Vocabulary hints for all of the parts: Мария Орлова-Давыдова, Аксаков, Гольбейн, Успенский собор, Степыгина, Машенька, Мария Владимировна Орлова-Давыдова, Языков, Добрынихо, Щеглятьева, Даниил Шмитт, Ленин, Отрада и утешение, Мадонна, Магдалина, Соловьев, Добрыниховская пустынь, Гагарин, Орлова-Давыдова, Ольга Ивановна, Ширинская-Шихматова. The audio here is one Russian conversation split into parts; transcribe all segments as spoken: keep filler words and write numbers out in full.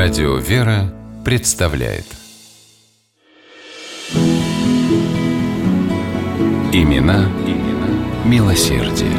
Радио «Вера» представляет Имена, имена милосердия.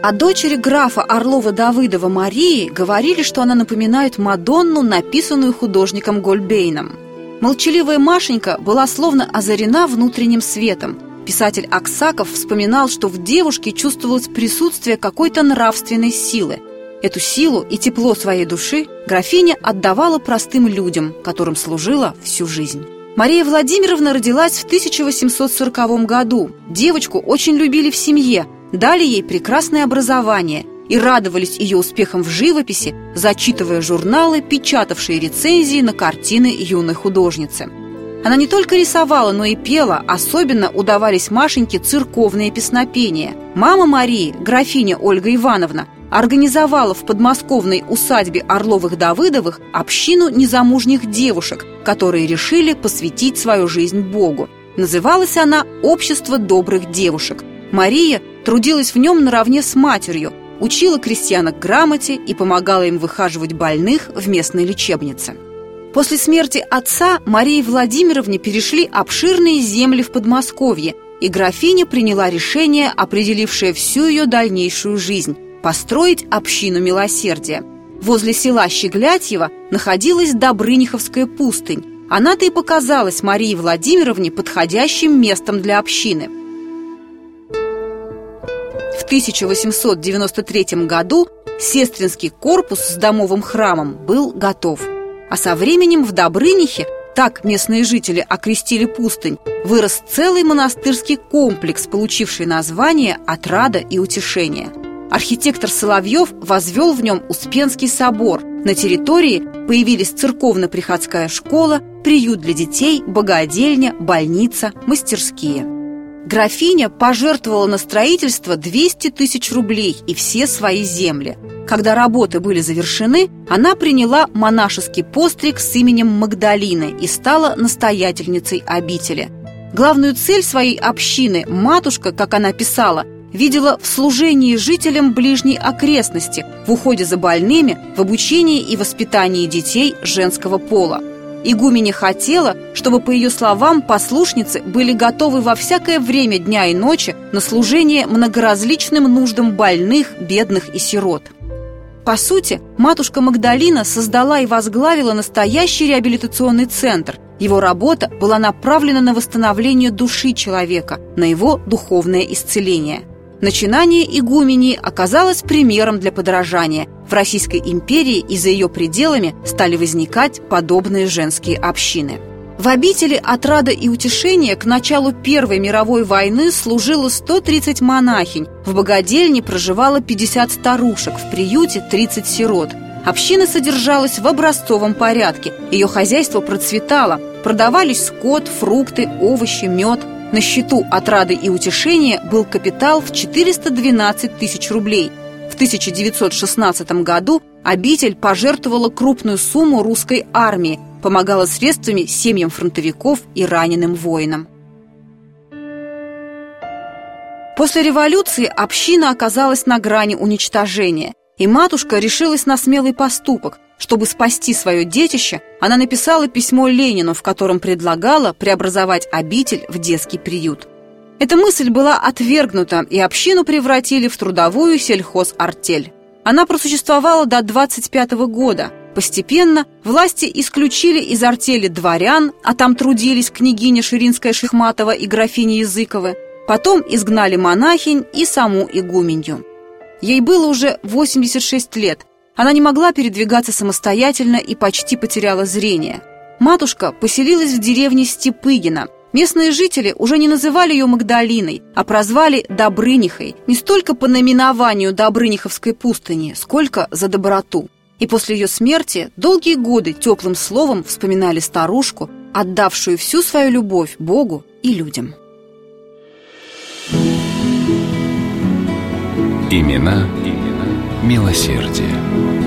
О дочери графа Орлова-Давыдова Марии говорили, что она напоминает Мадонну, написанную художником Гольбейном. Молчаливая Машенька была словно озарена внутренним светом. Писатель Аксаков вспоминал, что в девушке чувствовалось присутствие какой-то нравственной силы. Эту силу и тепло своей души графиня отдавала простым людям, которым служила всю жизнь. Мария Владимировна родилась в тысяча восемьсот сороковом году. Девочку очень любили в семье, дали ей прекрасное образование и радовались ее успехам в живописи, зачитывая журналы, печатавшие рецензии на картины юной художницы. Она не только рисовала, но и пела, особенно удавались Машеньке церковные песнопения. Мама Марии, графиня Ольга Ивановна, организовала в подмосковной усадьбе Орловых-Давыдовых общину незамужних девушек, которые решили посвятить свою жизнь Богу. Называлась она «Общество добрых девушек». Мария трудилась в нем наравне с матерью, учила крестьянок грамоте и помогала им выхаживать больных в местной лечебнице. После смерти отца Марии Владимировне перешли обширные земли в Подмосковье, и графиня приняла решение, определившее всю ее дальнейшую жизнь – построить общину милосердия. Возле села Щеглятьева находилась Добрыниховская пустынь. Она-то и показалась Марии Владимировне подходящим местом для общины. В тысяча восемьсот девяносто третьем году сестринский корпус с домовым храмом был готов. А со временем в Добрынихе, так местные жители окрестили пустынь, вырос целый монастырский комплекс, получивший название «Отрада и утешение». Архитектор Соловьев возвел в нем Успенский собор. На территории появились церковно-приходская школа, приют для детей, богадельня, больница, мастерские. Графиня пожертвовала на строительство двести тысяч рублей и все свои земли. Когда работы были завершены, она приняла монашеский постриг с именем Магдалины и стала настоятельницей обители. Главную цель своей общины матушка, как она писала, видела в служении жителям ближней окрестности, в уходе за больными, в обучении и воспитании детей женского пола. Игуменья хотела, чтобы, по ее словам, послушницы были готовы во всякое время дня и ночи на служение многоразличным нуждам больных, бедных и сирот. По сути, матушка Магдалина создала и возглавила настоящий реабилитационный центр. Его работа была направлена на восстановление души человека, на его духовное исцеление. Начинание игуменьи оказалось примером для подражания. В Российской империи и за ее пределами стали возникать подобные женские общины. В обители «Отрада и утешение» к началу Первой мировой войны служило сто тридцать монахинь, в богадельне проживало пятьдесят старушек, в приюте тридцать сирот. Община содержалась в образцовом порядке, ее хозяйство процветало, продавались скот, фрукты, овощи, мед. На счету «Отрады и утешения» был капитал в четыреста двенадцать тысяч рублей. В тысяча девятьсот шестнадцатом году обитель пожертвовала крупную сумму русской армии, помогала средствами семьям фронтовиков и раненым воинам. После революции община оказалась на грани уничтожения, и матушка решилась на смелый поступок. Чтобы спасти свое детище, она написала письмо Ленину, в котором предлагала преобразовать обитель в детский приют. Эта мысль была отвергнута, и общину превратили в трудовую сельхозартель. Она просуществовала до двадцать пятого года. Постепенно власти исключили из артели дворян, а там трудились княгиня Ширинская-Шихматова и графиня Языковы. Потом изгнали монахинь и саму игуменью. Ей было уже восемьдесят шесть лет. Она не могла передвигаться самостоятельно и почти потеряла зрение. Матушка поселилась в деревне Степыгина. Местные жители уже не называли ее Магдалиной, а прозвали Добрынихой, не столько по наименованию Добрыниховской пустыни, сколько за доброту. И после ее смерти долгие годы теплым словом вспоминали старушку, отдавшую всю свою любовь Богу и людям. Имена, имена милосердия.